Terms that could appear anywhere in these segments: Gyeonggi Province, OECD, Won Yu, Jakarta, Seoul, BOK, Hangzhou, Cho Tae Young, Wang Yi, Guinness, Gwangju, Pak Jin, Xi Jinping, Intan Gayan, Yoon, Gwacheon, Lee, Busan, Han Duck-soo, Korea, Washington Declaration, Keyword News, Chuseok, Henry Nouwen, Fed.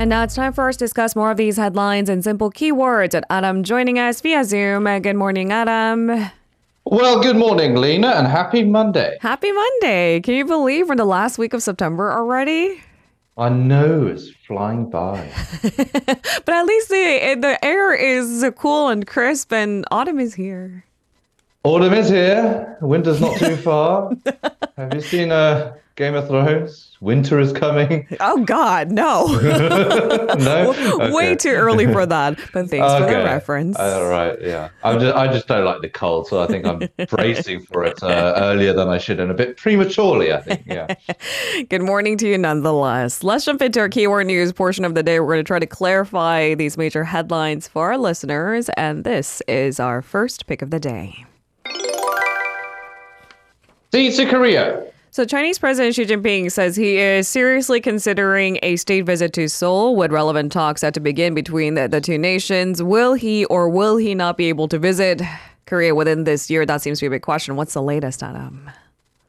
And now it's time for us to discuss more of these headlines and simple keywords. And Adam joining us via Zoom. Good morning, Adam. Well, good morning, Lena, and happy Monday. Happy Monday. Can you believe we're in the last week of September already? I know, it's flying by. But at least the air is cool and crisp, and autumn is here. Autumn is here. Winter's not too far. Have you seen Game of Thrones? Winter is coming. Oh, God, no. No? Okay. Way too early for that. But thanks for the reference. All right, yeah. I just don't like the cold, so I think I'm bracing for it earlier than I should and a bit prematurely, I think, yeah. Good morning to you nonetheless. Let's jump into our keyword news portion of the day. We're going to try to clarify these major headlines for our listeners. And this is our first pick of the day. See to Korea. So Chinese President Xi Jinping says he is seriously considering a state visit to Seoul with relevant talks set to begin between the two nations. Will he or will he not be able to visit Korea within this year? That seems to be a big question. What's the latest, Adam?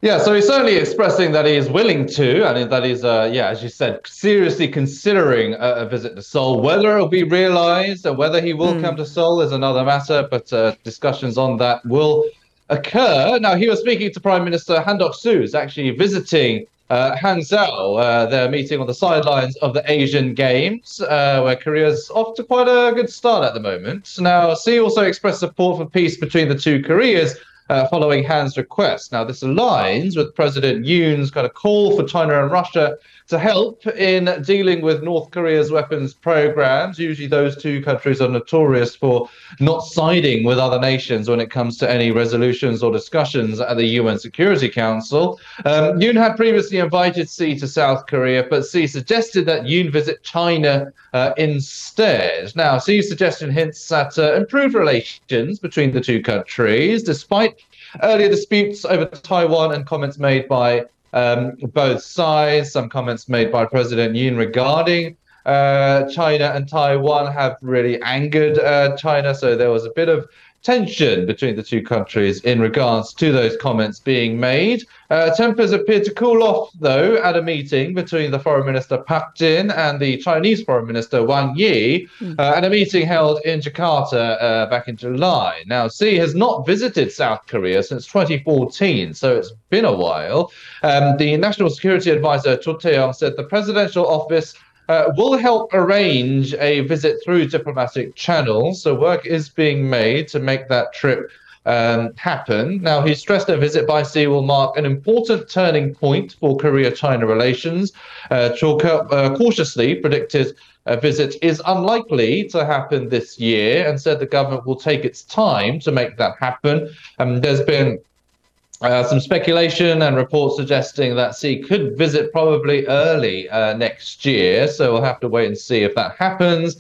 Yeah, so he's certainly expressing that he is willing to, and that he's, as you said, seriously considering a visit to Seoul. Whether it'll be realized or whether he will come to Seoul is another matter, but discussions on that will occur. Now, he was speaking to Prime Minister Han Duck-soo, who's actually visiting Hangzhou. They're meeting on the sidelines of the Asian Games, where Korea's off to quite a good start at the moment. Now, Xi also expressed support for peace between the two Koreas following Han's request. Now, this aligns with President Yoon's kind of call for China and Russia to help in dealing with North Korea's weapons programs. Usually those two countries are notorious for not siding with other nations when it comes to any resolutions or discussions at the UN Security Council. Yoon had previously invited Xi to South Korea, but Xi suggested that Yoon visit China instead. Now, Xi's suggestion hints at improved relations between the two countries, despite earlier disputes over Taiwan and comments made by both sides. Some comments made by President Yoon regarding China and Taiwan have really angered China. So there was a bit of tension between the two countries in regards to those comments being made. Tempers appeared to cool off, though, at a meeting between the Foreign Minister Pak Jin and the Chinese Foreign Minister Wang Yi at a meeting held in Jakarta back in July. Now, Xi has not visited South Korea since 2014, so it's been a while. The National Security Advisor Cho Tae Young said the presidential office will help arrange a visit through diplomatic channels, so work is being made to make that trip happen. Now, he stressed a visit by Xi will mark an important turning point for Korea-China relations. Cho cautiously predicted a visit is unlikely to happen this year and said the government will take its time to make that happen. There's been some speculation and reports suggesting that Xi could visit probably early next year, so we'll have to wait and see if that happens.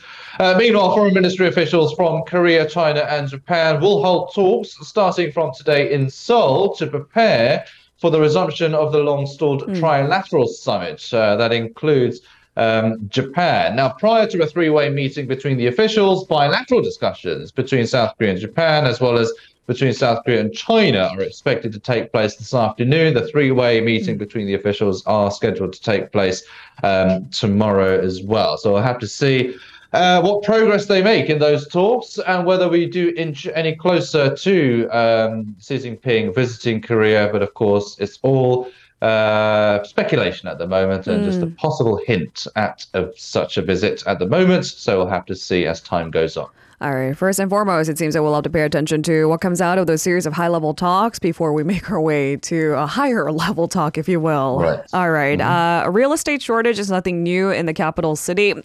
Meanwhile, foreign ministry officials from Korea, China and Japan will hold talks starting from today in Seoul to prepare for the resumption of the long-stalled trilateral summit that includes Japan. Now, prior to a three-way meeting between the officials, bilateral discussions between South Korea and Japan, as well as between South Korea and China, are expected to take place this afternoon. The three-way meeting between the officials are scheduled to take place tomorrow as well. So we'll have to see what progress they make in those talks and whether we do inch any closer to Xi Jinping visiting Korea. But of course, it's all speculation at the moment and just a possible hint at such a visit at the moment. So we'll have to see as time goes on. All right. First and foremost, it seems that we'll have to pay attention to what comes out of those series of high-level talks before we make our way to a higher-level talk, if you will. Right. All right. A real estate shortage is nothing new in the capital city.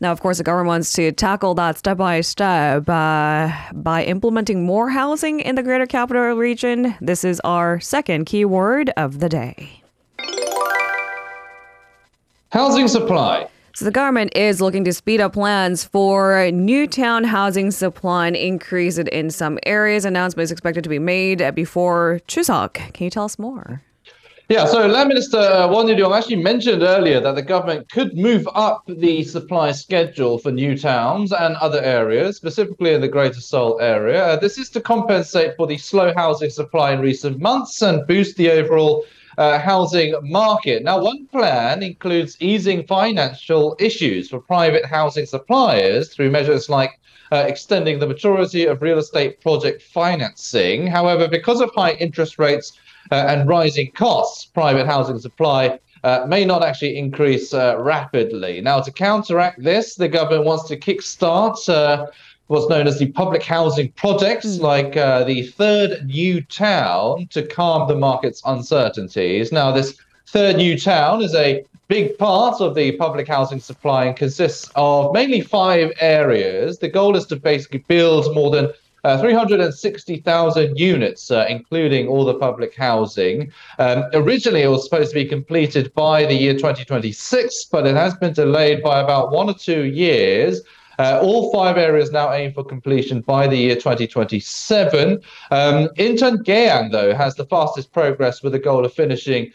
Now, of course, the government wants to tackle that step-by-step by implementing more housing in the greater capital region. This is our second keyword of the day. Housing supply. So the government is looking to speed up plans for new town housing supply and increase it in some areas. Announcement is expected to be made before Chuseok. Can you tell us more? Yeah, so Land Minister Won Yu actually mentioned earlier that the government could move up the supply schedule for new towns and other areas, specifically in the Greater Seoul area. This is to compensate for the slow housing supply in recent months and boost the overall housing market. Now, one plan includes easing financial issues for private housing suppliers through measures like extending the maturity of real estate project financing. However, because of high interest rates and rising costs, private housing supply may not actually increase rapidly. Now, to counteract this, the government wants to kickstart what's known as the public housing projects, like the Third New Town, to calm the market's uncertainties. Now, this Third New Town is a big part of the public housing supply and consists of mainly 5 areas. The goal is to basically build more than 360,000 units, including all the public housing. Originally, it was supposed to be completed by the year 2026, but it has been delayed by about 1 or 2 years. All 5 areas now aim for completion by the year 2027. Intan Gayan, though, has the fastest progress, with a goal of finishing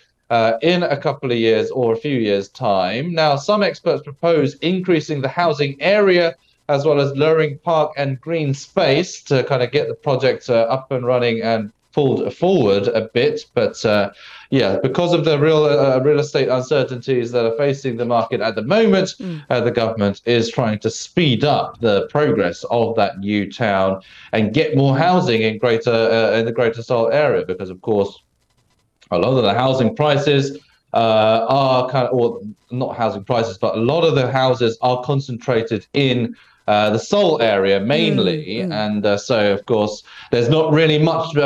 in a couple of years or a few years' time. Now, some experts propose increasing the housing area as well as lowering park and green space to kind of get the project up and running and pulled forward a bit. But yeah, because of the real estate uncertainties that are facing the market at the moment, the government is trying to speed up the progress of that new town and get more housing in the Greater Seoul area, because, of course, a lot of the housing prices are kind of, or not housing prices, but a lot of the houses are concentrated in the Seoul area mainly. And so, of course, there's not really much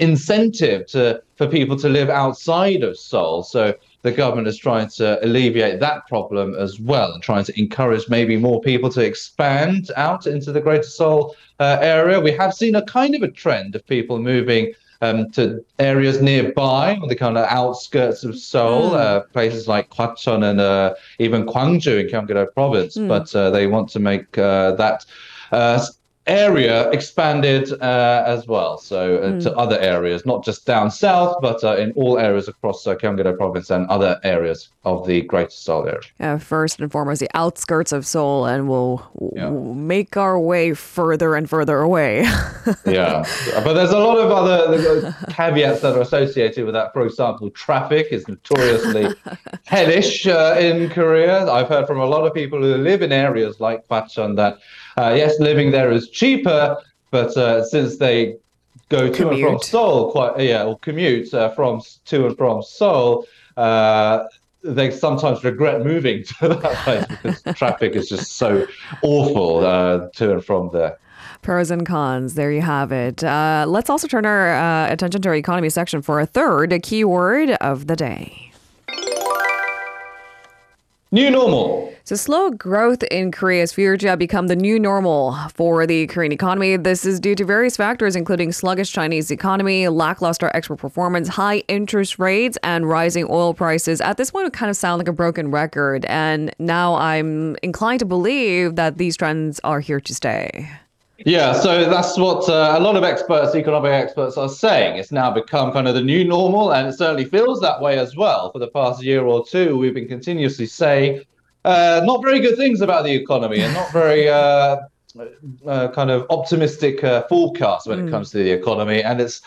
incentive for people to live outside of Seoul. So the government is trying to alleviate that problem as well, and trying to encourage maybe more people to expand out into the Greater Seoul area. We have seen a kind of a trend of people moving to areas nearby, on the kind of outskirts of Seoul, places like Gwacheon and even Gwangju in Gyeonggi Province. But they want to make that area expanded as well, so to other areas, not just down south, but in all areas across Gyeonggi Province and other areas of the Greater Seoul area. First and foremost, the outskirts of Seoul, and we'll make our way further and further away. Yeah, but there's a lot of other caveats that are associated with that. For example, traffic is notoriously hellish in Korea. I've heard from a lot of people who live in areas like Gwacheon that, yes, living there is cheaper, but since they go to and from Seoul, or commute to and from Seoul, they sometimes regret moving to that place because traffic is just so awful to and from there. Pros and cons, there you have it. Let's also turn our attention to our economy section for a keyword of the day. New normal. So slow growth in Korea's future become the new normal for the Korean economy. This is due to various factors, including sluggish Chinese economy, lackluster export performance, high interest rates, and rising oil prices. At this point, it kind of sounds like a broken record. And now I'm inclined to believe that these trends are here to stay. Yeah, so that's what a lot of experts, economic experts, are saying. It's now become kind of the new normal, and it certainly feels that way as well. For the past year or two, we've been continuously saying not very good things about the economy, and not very kind of optimistic forecasts when it comes to the economy. And it's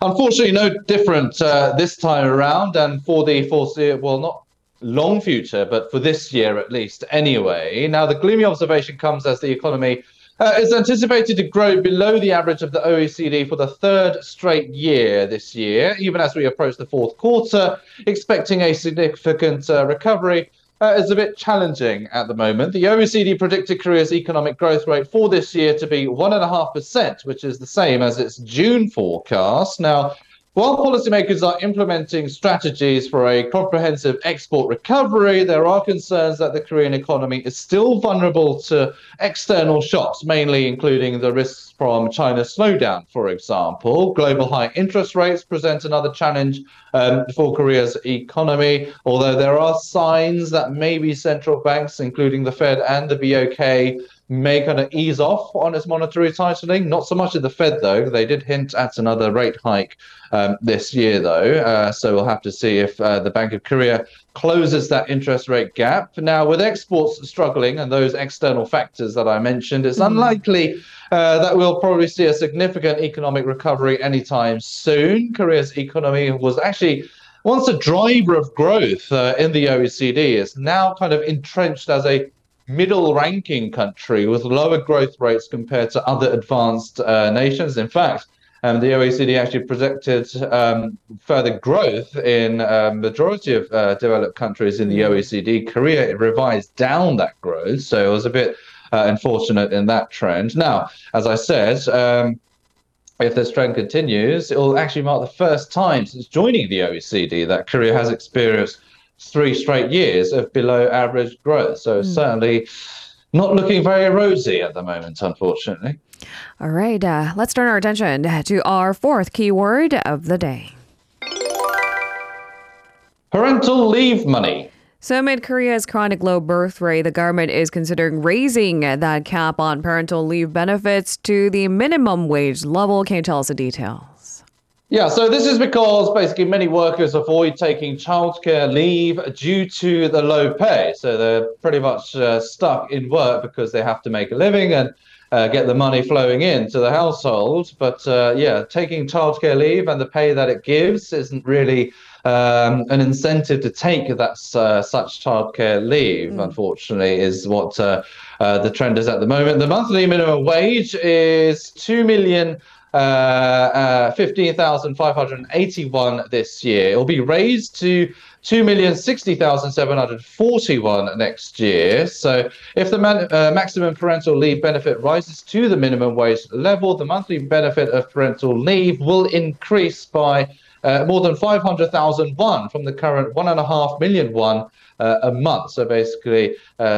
unfortunately no different this time around, and for the foreseeable, well, not long future, but for this year at least anyway. Now, the gloomy observation comes as the economy is anticipated to grow below the average of the OECD for the 3rd straight year this year, even as we approach the 4th quarter. Expecting a significant recovery is a bit challenging at the moment. The OECD predicted Korea's economic growth rate for this year to be 1.5%, which is the same as its June forecast. Now, while policymakers are implementing strategies for a comprehensive export recovery, there are concerns that the Korean economy is still vulnerable to external shocks, mainly including the risks from China's slowdown, for example. Global high interest rates present another challenge for Korea's economy, although there are signs that maybe central banks, including the Fed and the BOK, may kind of ease off on its monetary tightening. Not so much at the Fed, though. They did hint at another rate hike this year, though. So we'll have to see if the Bank of Korea closes that interest rate gap. Now, with exports struggling and those external factors that I mentioned, it's unlikely that we'll probably see a significant economic recovery anytime soon. Korea's economy was actually once a driver of growth in the OECD, is now kind of entrenched as a middle-ranking country with lower growth rates compared to other advanced nations. In fact, the OECD actually projected further growth in majority of developed countries in the OECD. Korea revised down that growth, so it was a bit unfortunate in that trend. Now, as I said, if this trend continues, it will actually mark the first time since joining the OECD that Korea has experienced 3 straight years of below average growth. So certainly not looking very rosy at the moment, unfortunately. All right, let's turn our attention to our fourth keyword of the day. Parental leave money. So amid Korea's chronic low birth rate, the government is considering raising that cap on parental leave benefits to the minimum wage level. Can you tell us the details? Yeah, so this is because basically many workers avoid taking childcare leave due to the low pay. So they're pretty much stuck in work because they have to make a living and get the money flowing in to the household. But yeah, taking childcare leave and the pay that it gives isn't really an incentive to take that such childcare leave, unfortunately, is what the trend is at the moment. The monthly minimum wage is 2,015,581 this year. It will be raised to 2,060,741 next year. So if the maximum parental leave benefit rises to the minimum wage level, the monthly benefit of parental leave will increase by more than 500,000 won from the current 1.5 million won a month. So basically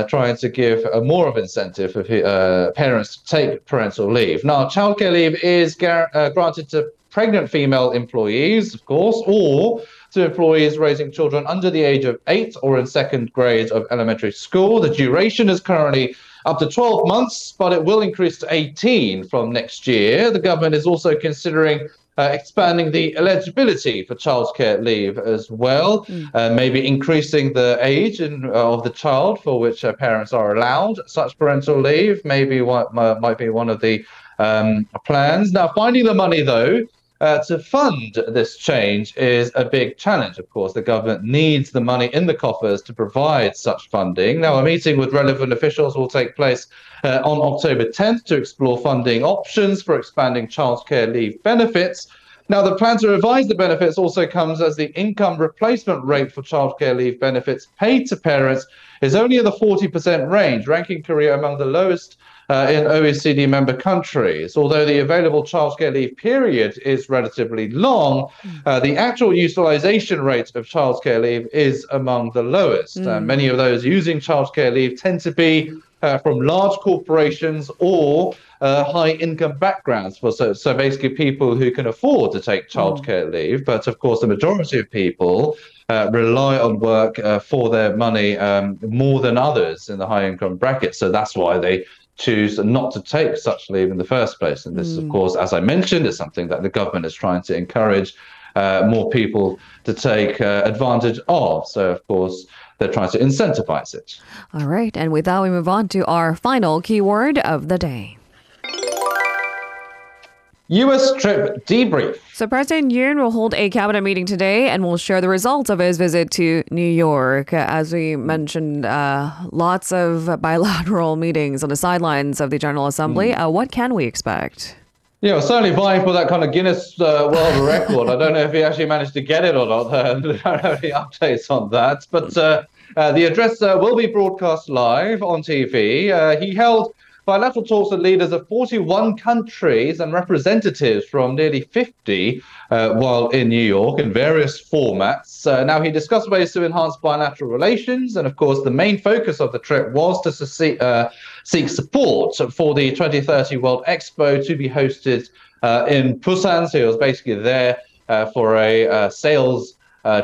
trying to give more of an incentive for parents to take parental leave. Now, childcare leave is granted to pregnant female employees, of course, or to employees raising children under the age of 8 or in second grade of elementary school. The duration is currently up to 12 months, but it will increase to 18 from next year. The government is also considering expanding the eligibility for childcare leave as well, maybe increasing the age of the child for which parents are allowed such parental leave. Maybe what might be one of the plans. Now, finding the money, though, to fund this change is a big challenge, of course. The government needs the money in the coffers to provide such funding. Now, a meeting with relevant officials will take place on October 10th to explore funding options for expanding childcare leave benefits. Now, the plan to revise the benefits also comes as the income replacement rate for childcare leave benefits paid to parents is only in the 40% range, ranking Korea among the lowest in OECD member countries. Although the available childcare leave period is relatively long, the actual utilization rate of childcare leave is among the lowest. Many of those using childcare leave tend to be from large corporations or high-income backgrounds, so basically people who can afford to take childcare leave. But of course, the majority of people rely on work for their money more than others in the high-income bracket. So that's why they choose not to take such leave in the first place. And this is, of course, as I mentioned, is something that the government is trying to encourage more people to take advantage of. So, of course, they're trying to incentivize it. All right. And with that, we move on to our final keyword of the day. U.S. trip debrief. So President Yoon will hold a cabinet meeting today and will share the results of his visit to New York. As we mentioned, lots of bilateral meetings on the sidelines of the General Assembly. What can we expect? Yeah, certainly vying for that kind of Guinness World Record. I don't know if he actually managed to get it or not. There are any updates on that. But the address will be broadcast live on TV. He held bilateral talks with leaders of 41 countries and representatives from nearly 50 while in New York in various formats. Now, he discussed ways to enhance bilateral relations. And of course, the main focus of the trip was to seek support for the 2030 World Expo to be hosted in Busan. So he was basically there for a sales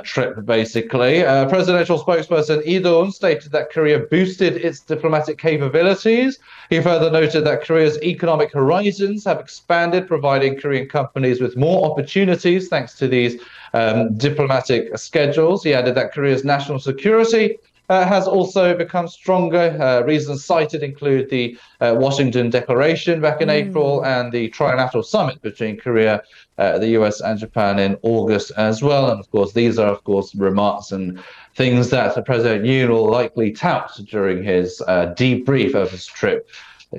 trip, basically. Presidential spokesperson Lee stated that Korea boosted its diplomatic capabilities. He further noted that Korea's economic horizons have expanded, providing Korean companies with more opportunities thanks to these diplomatic schedules. He added that Korea's national security has also become stronger. Reasons cited include the Washington Declaration back in April and the trilateral summit between Korea, the US and Japan in August as well. And of course, these are remarks and things that President Yoon will likely tout during his debrief of his trip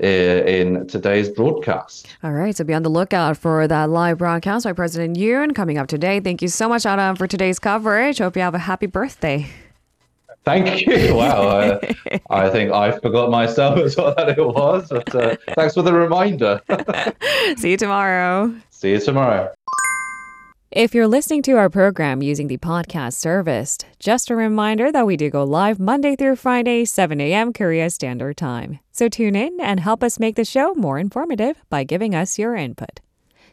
in today's broadcast. All right, so be on the lookout for that live broadcast by President Yoon coming up today. Thank you so much, Adam, for today's coverage. Hope you have a happy birthday. Thank you. Wow. I think I forgot myself as well that it was, but thanks for the reminder. See you tomorrow. See you tomorrow. If you're listening to our program using the podcast service, just a reminder that we do go live Monday through Friday, 7 a.m. Korea Standard Time. So tune in and help us make the show more informative by giving us your input.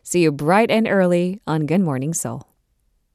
See you bright and early on Good Morning Seoul.